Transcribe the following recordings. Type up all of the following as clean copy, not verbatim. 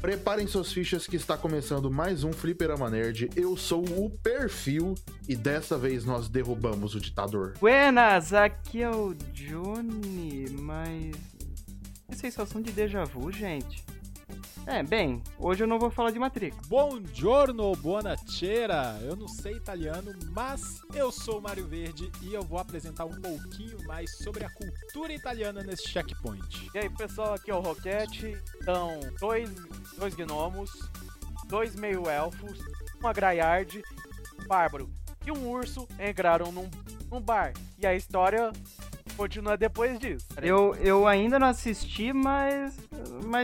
Preparem suas fichas que está começando mais um Fliperama Nerd. Eu sou o Perfil e dessa vez nós derrubamos o ditador. Buenas, aqui é o Johnny, mas... Que sensação de déjà vu, gente. Bem, hoje eu não vou falar de Matrix. Buongiorno, buonasera. Eu não sei italiano, mas eu sou o Mário Verde e eu vou apresentar um pouquinho mais sobre a cultura italiana nesse checkpoint. E aí, pessoal, aqui é o Roquete. Então, dois gnomos, dois meio-elfos, uma graiarde, um bárbaro e um urso entraram num bar. E a história... continua depois disso. Eu ainda não assisti, mas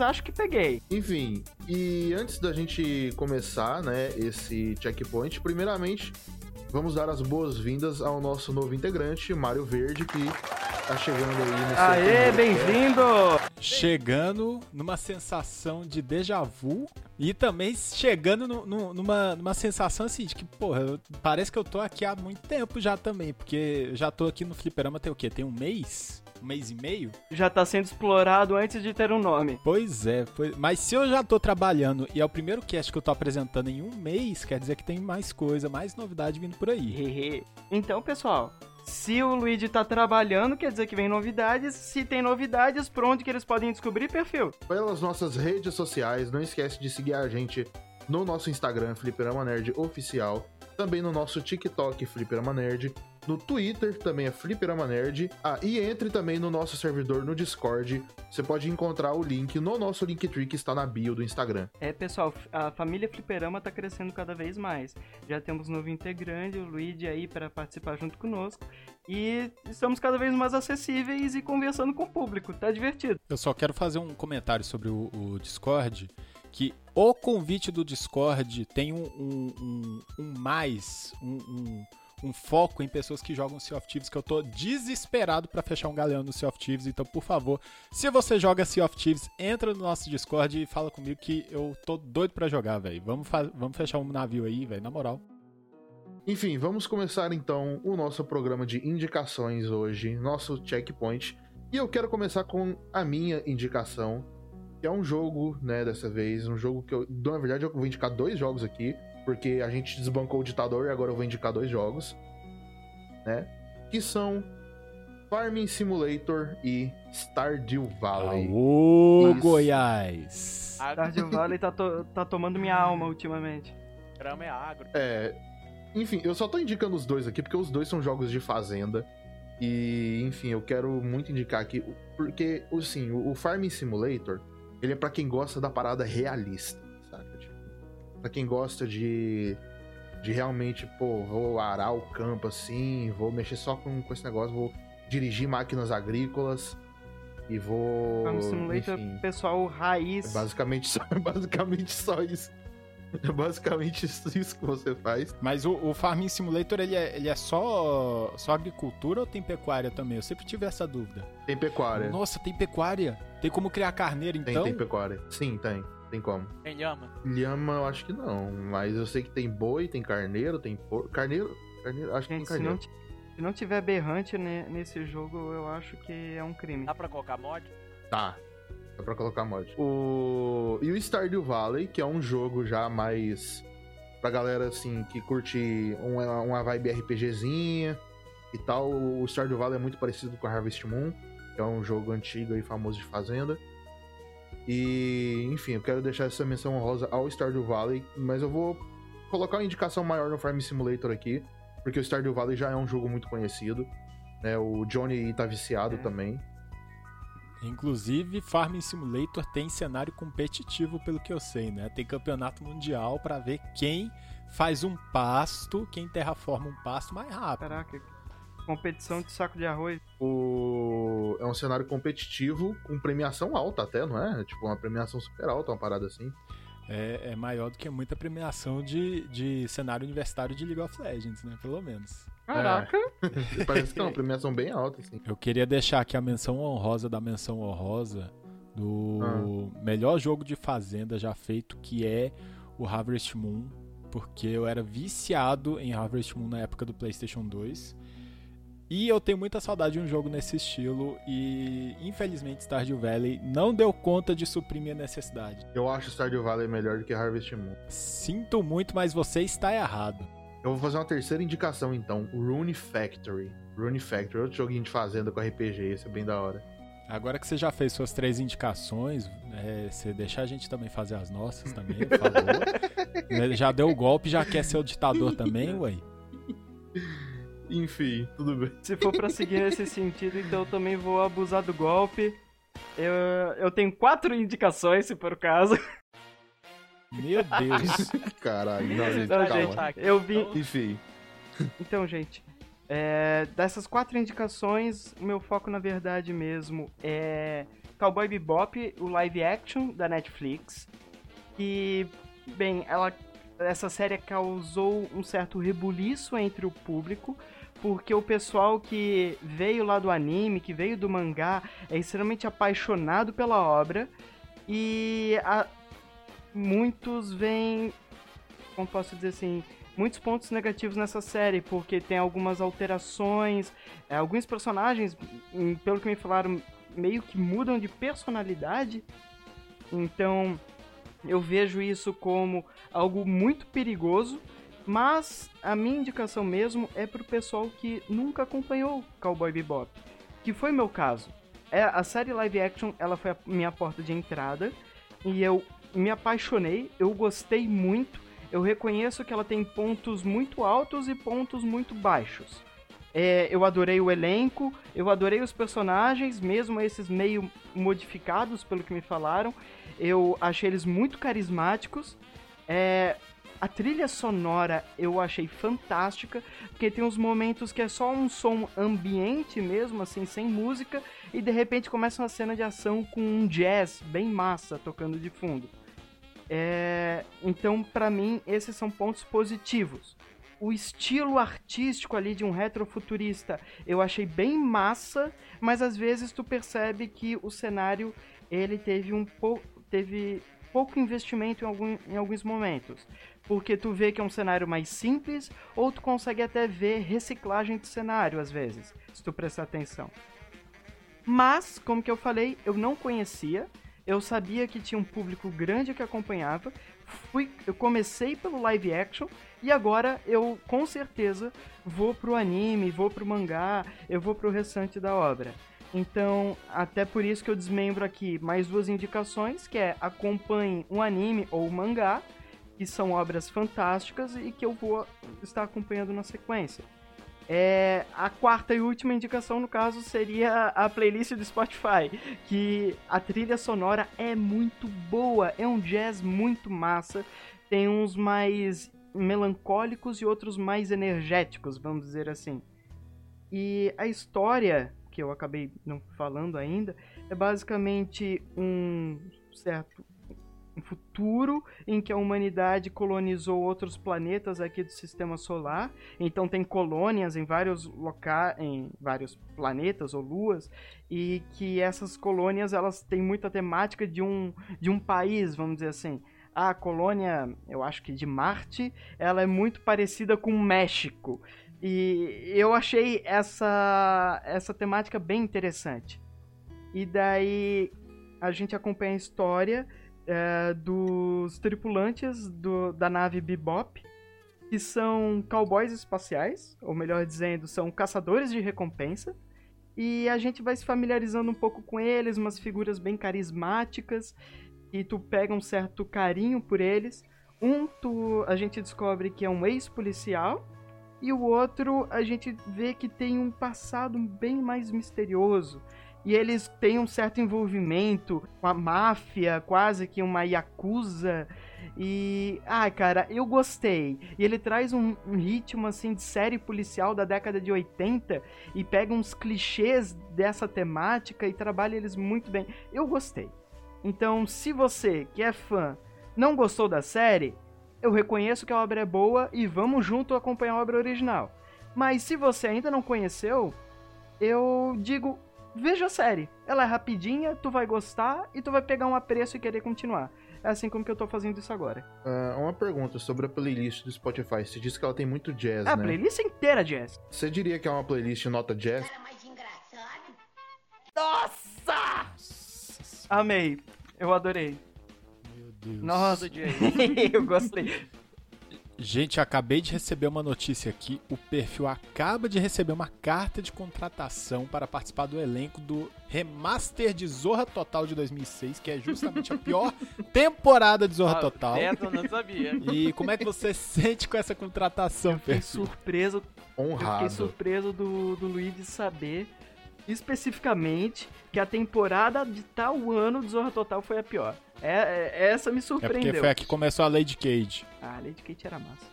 acho que peguei. Enfim, e antes da gente começar, né, esse checkpoint, primeiramente, vamos dar as boas-vindas ao nosso novo integrante, Mário Verde, que tá chegando aí nesse... Aê, bem-vindo! Chegando numa sensação de déjà vu e também chegando numa sensação assim de que, porra, parece que eu tô aqui há muito tempo já também, porque já tô aqui no Fliperama tem o quê? Tem um mês? Um mês e meio? Já tá sendo explorado antes de ter um nome. Pois é, mas se eu já tô trabalhando e é o primeiro cast que eu tô apresentando em um mês, quer dizer que tem mais coisa, mais novidade vindo por aí. Então, pessoal... se o Luigi tá trabalhando, quer dizer que vem novidades. Se tem novidades, por onde que eles podem descobrir, Perfil? Pelas nossas redes sociais, não esquece de seguir a gente no nosso Instagram, Fliperama Nerd Oficial. Também no nosso TikTok, Fliperama Nerd. No Twitter, também é Fliperama Nerd. Ah, e entre também no nosso servidor no Discord. Você pode encontrar o link no nosso Linktree que está na bio do Instagram. Pessoal, a família Fliperama tá crescendo cada vez mais. Já temos um novo integrante, o Luigi aí, para participar junto conosco. E estamos cada vez mais acessíveis e conversando com o público. Tá divertido. Eu só quero fazer um comentário sobre o Discord... que o convite do Discord tem um foco em pessoas que jogam Sea of Thieves, que eu tô desesperado pra fechar um galeão no Sea of Thieves, então por favor, se você joga Sea of Thieves, entra no nosso Discord e fala comigo que eu tô doido pra jogar, velho. Vamos fechar um navio aí, velho, na moral. Enfim, vamos começar então o nosso programa de indicações hoje, nosso checkpoint, e eu quero começar com a minha indicação, que é um jogo, né, dessa vez, um jogo que eu... na verdade, eu vou indicar dois jogos aqui, porque a gente desbancou o ditador e agora eu vou indicar dois jogos, né, que são Farming Simulator e Stardew Valley. Ô, Goiás! Stardew Valley tá tomando minha alma ultimamente. Grama é agro. Enfim, eu só tô indicando os dois aqui, porque os dois são jogos de fazenda. E, enfim, eu quero muito indicar aqui, porque, assim, o Farming Simulator... ele é pra quem gosta da parada realista, sabe? Tipo, pra quem gosta de realmente, pô, vou arar o campo assim, vou mexer só com esse negócio, vou dirigir máquinas agrícolas e vou... Farming Simulator, enfim, pessoal, raiz. É basicamente só isso. É basicamente isso que você faz. Mas o Farming Simulator, ele é só agricultura ou tem pecuária também? Eu sempre tive essa dúvida. Tem pecuária. Nossa, tem pecuária? Tem como criar carneiro, então? Tem pecuária. Sim, tem. Tem como. Tem lhama? Lhama eu acho que não, mas eu sei que tem boi, tem carneiro, tem porco. Carneiro? Acho que tem carneiro. Se não tiver berrante nesse jogo, eu acho que é um crime. Dá pra colocar mod? Tá. É pra colocar mod. E o Stardew Valley, que é um jogo já mais... pra galera, assim, que curte uma vibe RPGzinha e tal. O Stardew Valley é muito parecido com a Harvest Moon, que é um jogo antigo e famoso de fazenda. E, enfim, eu quero deixar essa menção honrosa ao Stardew Valley, mas eu vou colocar uma indicação maior no Farm Simulator aqui, porque o Stardew Valley já é um jogo muito conhecido, né? O Johnny tá viciado também. Inclusive, Farming Simulator tem cenário competitivo, pelo que eu sei, né? Tem campeonato mundial pra ver quem faz um pasto, quem terraforma um pasto mais rápido. Caraca, competição de saco de arroz. É um cenário competitivo com premiação alta até, não é? Tipo, uma premiação super alta, uma parada assim. É maior do que muita premiação de cenário universitário de League of Legends, né? Pelo menos. Caraca! Parece que é uma premiação bem alta, assim. Eu queria deixar aqui a menção honrosa da menção honrosa do melhor jogo de fazenda já feito, que é o Harvest Moon, porque eu era viciado em Harvest Moon na época do PlayStation 2. E eu tenho muita saudade de um jogo nesse estilo e, infelizmente, Stardew Valley não deu conta de suprir a necessidade. Eu acho Stardew Valley melhor do que Harvest Moon. Sinto muito, mas você está errado. Eu vou fazer uma terceira indicação, então. Rune Factory. Rune Factory, outro joguinho de fazenda com RPG, esse é bem da hora. Agora que você já fez suas três indicações, você deixar a gente também fazer as nossas também, por favor. Já deu o golpe, já quer ser o ditador também, ué. Enfim, tudo bem. Se for pra seguir nesse sentido, então eu também vou abusar do golpe. Eu tenho 4 indicações, se for o caso. Meu Deus. Caralho, não, gente, não, calma. Gente, eu vi... Enfim. Então, gente, dessas 4 indicações, o meu foco, na verdade mesmo, é Cowboy Bebop, o live action da Netflix. E, bem, essa série causou um certo rebuliço entre o público, porque o pessoal que veio lá do anime, que veio do mangá, é extremamente apaixonado pela obra, e muitos vêm, como posso dizer assim, muitos pontos negativos nessa série, porque tem algumas alterações, alguns personagens, pelo que me falaram, meio que mudam de personalidade, então eu vejo isso como algo muito perigoso, mas a minha indicação mesmo é pro pessoal que nunca acompanhou Cowboy Bebop, que foi meu caso. A série live action, ela foi a minha porta de entrada e eu me apaixonei, eu gostei muito, eu reconheço que ela tem pontos muito altos e pontos muito baixos. Eu adorei o elenco, eu adorei os personagens, mesmo esses meio modificados pelo que me falaram, eu achei eles muito carismáticos. A trilha sonora eu achei fantástica, porque tem uns momentos que é só um som ambiente mesmo, assim, sem música, e de repente começa uma cena de ação com um jazz bem massa tocando de fundo. Então, pra mim, esses são pontos positivos. O estilo artístico ali de um retrofuturista eu achei bem massa, mas às vezes tu percebe que o cenário ele teve pouco investimento em alguns momentos, porque tu vê que é um cenário mais simples, ou tu consegue até ver reciclagem de cenário às vezes, se tu prestar atenção. Mas, como que eu falei, eu não conhecia, eu sabia que tinha um público grande que acompanhava, eu comecei pelo live action, e agora eu, com certeza, vou pro anime, vou pro mangá, eu vou pro restante da obra. Então, até por isso que eu desmembro aqui mais 2 indicações, que é acompanhe um anime ou um mangá, que são obras fantásticas e que eu vou estar acompanhando na sequência. A quarta e última indicação, no caso, seria a playlist do Spotify, que a trilha sonora é muito boa, é um jazz muito massa, tem uns mais melancólicos e outros mais energéticos, vamos dizer assim. E a história, que eu acabei não falando ainda, é basicamente um futuro em que a humanidade colonizou outros planetas aqui do sistema solar, então tem colônias em vários locais, em vários planetas ou luas, e que essas colônias elas têm muita temática de um país, vamos dizer assim. A colônia, eu acho que de Marte, ela é muito parecida com o México, e eu achei essa temática bem interessante. E daí a gente acompanha a história dos tripulantes da nave Bebop, que são cowboys espaciais, ou melhor dizendo, são caçadores de recompensa, e a gente vai se familiarizando um pouco com eles, umas figuras bem carismáticas, e tu pega um certo carinho por eles. A gente descobre que é um ex-policial, e o outro a gente vê que tem um passado bem mais misterioso. E eles têm um certo envolvimento com a máfia, quase que uma yakuza. E, cara, eu gostei. E ele traz um ritmo, assim, de série policial da década de 80 e pega uns clichês dessa temática e trabalha eles muito bem. Eu gostei. Então, se você, que é fã, não gostou da série, eu reconheço que a obra é boa e vamos junto acompanhar a obra original. Mas se você ainda não conheceu, eu digo... veja a série, ela é rapidinha, tu vai gostar e tu vai pegar um apreço e querer continuar. É assim como que eu tô fazendo isso agora. Uma pergunta sobre a playlist do Spotify. Você disse que ela tem muito jazz, né? A playlist inteira jazz. Você diria que é uma playlist nota jazz? Cara, mais engraçado. Nossa! Amei. Eu adorei. Meu Deus. Nossa, jazz. Eu gostei. Gente, acabei de receber uma notícia aqui. O perfil acaba de receber uma carta de contratação para participar do elenco do remaster de Zorra Total de 2006, que é justamente a pior temporada de Zorra Total. Eu não sabia. E como é que você sente com essa contratação, perfil? Surpreso. Honrado. Eu fiquei surpreso do Luiz de saber especificamente que a temporada de tal ano de Zorra Total foi a pior. Essa me surpreendeu. É porque foi aqui que começou a Lady Cage. Ah, a Lady Cage era massa.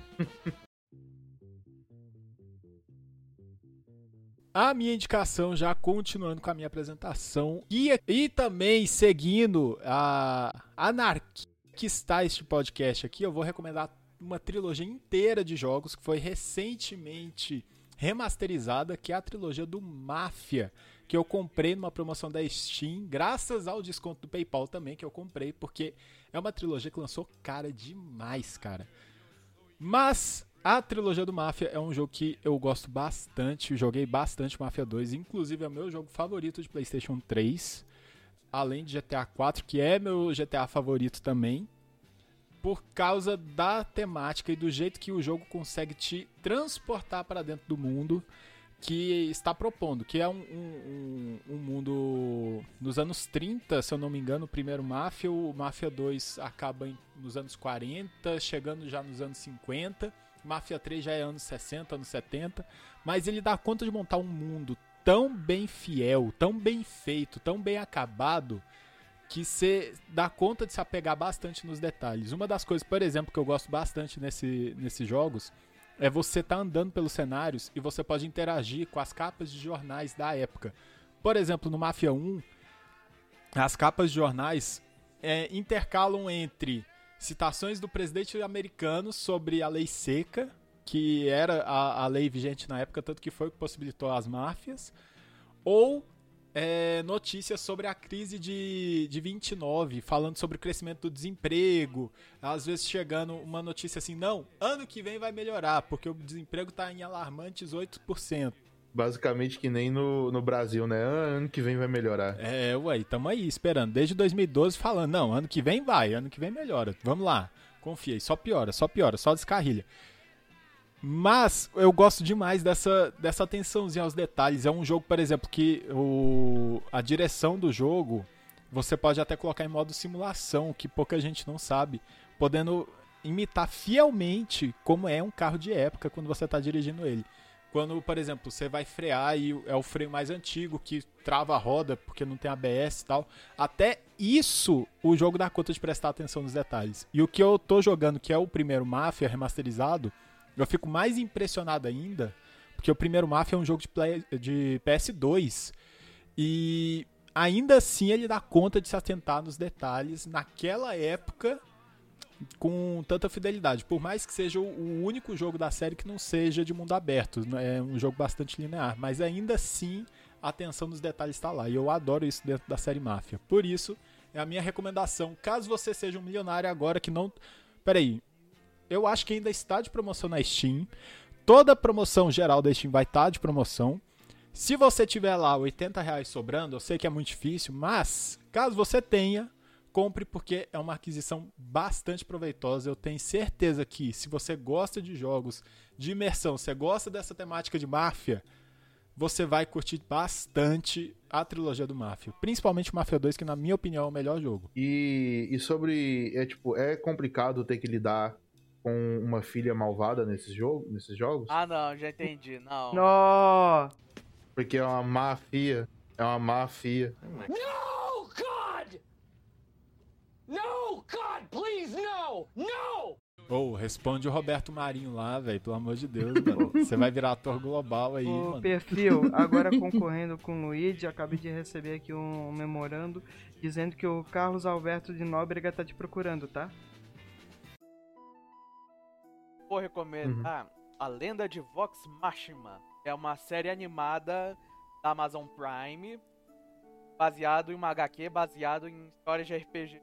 A minha indicação, já continuando com a minha apresentação, e também seguindo a anarquia que está este podcast aqui, eu vou recomendar uma trilogia inteira de jogos que foi recentemente remasterizada, que é a trilogia do Mafia, que eu comprei numa promoção da Steam, graças ao desconto do PayPal também, que eu comprei, porque é uma trilogia que lançou cara demais, cara. Mas a trilogia do Mafia é um jogo que eu gosto bastante, joguei bastante Mafia 2, inclusive é o meu jogo favorito de PlayStation 3, além de GTA 4, que é meu GTA favorito também, por causa da temática e do jeito que o jogo consegue te transportar para dentro do mundo que está propondo, que é um mundo nos anos 30, se eu não me engano, o primeiro Mafia, o Mafia 2 acaba nos anos 40, chegando já nos anos 50, Mafia 3 já é anos 60, anos 70, mas ele dá conta de montar um mundo tão bem fiel, tão bem feito, tão bem acabado, que você dá conta de se apegar bastante nos detalhes. Uma das coisas, por exemplo, que eu gosto bastante nesses jogos, é você tá andando pelos cenários e você pode interagir com as capas de jornais da época. Por exemplo, no Mafia 1, as capas de jornais intercalam entre citações do presidente americano sobre a lei seca, que era a lei vigente na época, tanto que foi o que possibilitou as máfias, ou notícias sobre a crise de 29, falando sobre o crescimento do desemprego, às vezes chegando uma notícia assim, não, ano que vem vai melhorar, porque o desemprego está em alarmantes 8%. Basicamente que nem no Brasil, né? Ano que vem vai melhorar. Estamos aí esperando, desde 2012 falando, não, ano que vem vai, ano que vem melhora, vamos lá, confia, só piora, só descarrilha. Mas eu gosto demais dessa atençãozinha aos detalhes. É um jogo, por exemplo, que a direção do jogo você pode até colocar em modo simulação, que pouca gente não sabe, podendo imitar fielmente como é um carro de época quando você está dirigindo ele. Quando, por exemplo, você vai frear e é o freio mais antigo que trava a roda porque não tem ABS e tal. Até isso o jogo dá conta de prestar atenção nos detalhes. E o que eu tô jogando, que é o primeiro Mafia remasterizado, eu fico mais impressionado ainda, porque o primeiro Mafia é um jogo de PS2, e ainda assim ele dá conta de se atentar nos detalhes naquela época com tanta fidelidade, por mais que seja o único jogo da série que não seja de mundo aberto, é um jogo bastante linear, mas ainda assim a atenção nos detalhes está lá, e eu adoro isso dentro da série Mafia. Por isso, é a minha recomendação, caso você seja um milionário agora que não... Peraí, eu acho que ainda está de promoção na Steam. Toda a promoção geral da Steam vai estar de promoção. Se você tiver lá R$80 sobrando, eu sei que é muito difícil, mas caso você tenha, compre, porque é uma aquisição bastante proveitosa. Eu tenho certeza que se você gosta de jogos de imersão, se você gosta dessa temática de máfia, você vai curtir bastante a trilogia do Mafia. Principalmente o Mafia 2, que na minha opinião é o melhor jogo. E sobre... É complicado ter que lidar com uma filha malvada nesses jogos? Ah, não, já entendi, não. Não! Porque é uma máfia. No, God! No, God, please, no! No! Responde o Roberto Marinho lá, velho, pelo amor de Deus, mano. Você vai virar ator global aí, mano. Perfil, agora concorrendo com o Luigi, acabei de receber aqui um memorando dizendo que o Carlos Alberto de Nóbrega tá te procurando, tá? Vou recomendar A Lenda de Vox Machina. É uma série animada da Amazon Prime, baseado em uma HQ, baseado em histórias de RPG.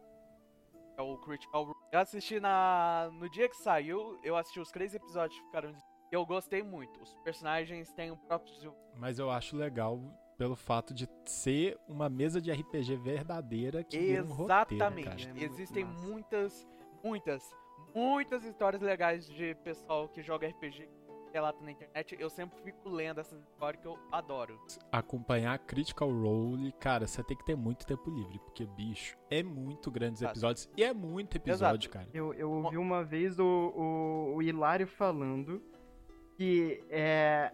é o Critical Role. Eu assisti no dia que saiu, eu assisti os 3 episódios que ficaram. Eu gostei muito. Os personagens têm o próprio... Mas eu acho legal pelo fato de ser uma mesa de RPG verdadeira que vira um roteiro. Exatamente. Existem muitas histórias legais de pessoal que joga RPG que relata na internet. Eu sempre fico lendo essas histórias que eu adoro. Acompanhar Critical Role, cara, você tem que ter muito tempo livre, porque, bicho, é muito grandes episódios e é muito episódio, cara. Eu ouvi uma vez o Hilário falando que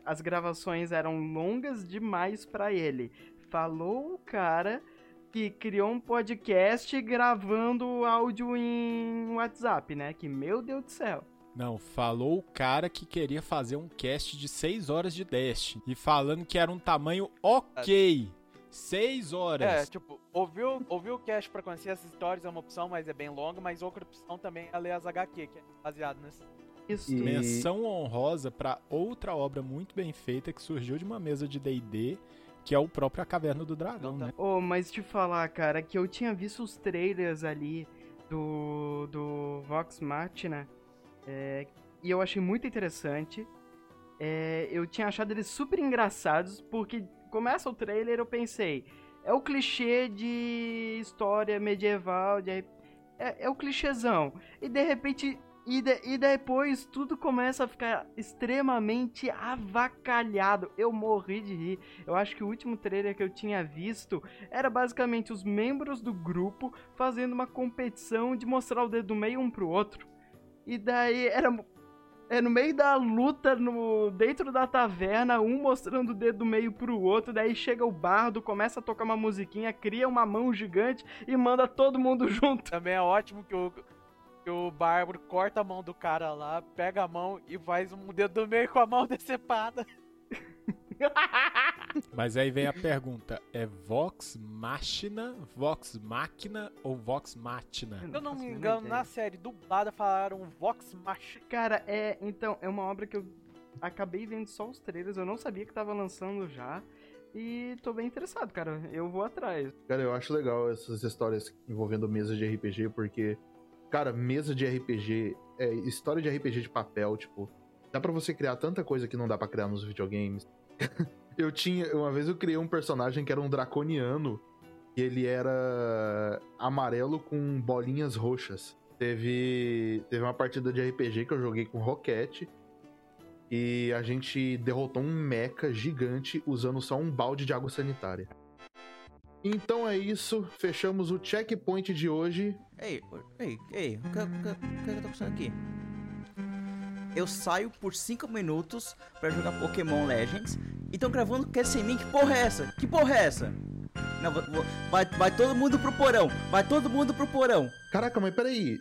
as gravações eram longas demais pra ele. Falou o cara que criou um podcast gravando áudio em WhatsApp, né? Que, meu Deus do céu. Não, falou o cara que queria fazer um cast de 6 horas de Destiny e falando que era um tamanho ok. 6 horas. Ouvir o cast pra conhecer essas histórias é uma opção, mas é bem longa, mas outra opção também é ler as HQ, que é baseado nesse... Isso. E... menção honrosa para outra obra muito bem feita que surgiu de uma mesa de D&D, que é o próprio A Caverna do Dragão, né? Oh, mas te falar, cara, que eu tinha visto os trailers ali do Vox Machina, e eu achei muito interessante. Eu tinha achado eles super engraçados, porque começa o trailer, eu pensei, é o clichê de história medieval, é o clichêzão, e de repente... E depois tudo começa a ficar extremamente avacalhado. Eu morri de rir. Eu acho que o último trailer que eu tinha visto era basicamente os membros do grupo fazendo uma competição de mostrar o dedo do meio um pro outro. E daí era no meio da luta, dentro da taverna, um mostrando o dedo do meio pro outro. Daí chega o bardo, começa a tocar uma musiquinha, cria uma mão gigante e manda todo mundo junto. Também é ótimo que o bárbaro corta a mão do cara lá, pega a mão e faz um dedo no meio com a mão decepada. Mas aí vem a pergunta, é Vox Machina, Vox Machina ou Vox Machina? Se eu não me engano, na série dublada falaram Vox Machina. Cara, então, é uma obra que eu acabei vendo só os trailers, eu não sabia que tava lançando já. E tô bem interessado, cara, eu vou atrás. Cara, eu acho legal essas histórias envolvendo mesas de RPG, porque... Cara, mesa de RPG, história de RPG de papel, tipo... Dá pra você criar tanta coisa que não dá pra criar nos videogames. Uma vez eu criei um personagem que era um draconiano. E ele era amarelo com bolinhas roxas. Teve uma partida de RPG que eu joguei com Roquete. E a gente derrotou um mecha gigante usando só um balde de água sanitária. Então é isso, fechamos o checkpoint de hoje. Ei, o que eu tô pensando aqui? Eu saio por 5 minutos pra jogar Pokémon Legends e tão gravando cast sem mim, que porra é essa? Que porra é essa? Não, vai todo mundo pro porão, vai todo mundo pro porão. Caraca, mas peraí,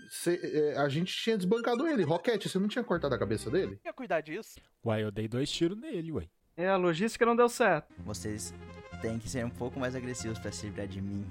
a gente tinha desbancado ele. Roquete, você não tinha cortado a cabeça dele? Eu ia cuidar disso. Uai, eu dei 2 tiros nele, uai. A logística não deu certo. Vocês... tem que ser um pouco mais agressivos pra se livrar de mim.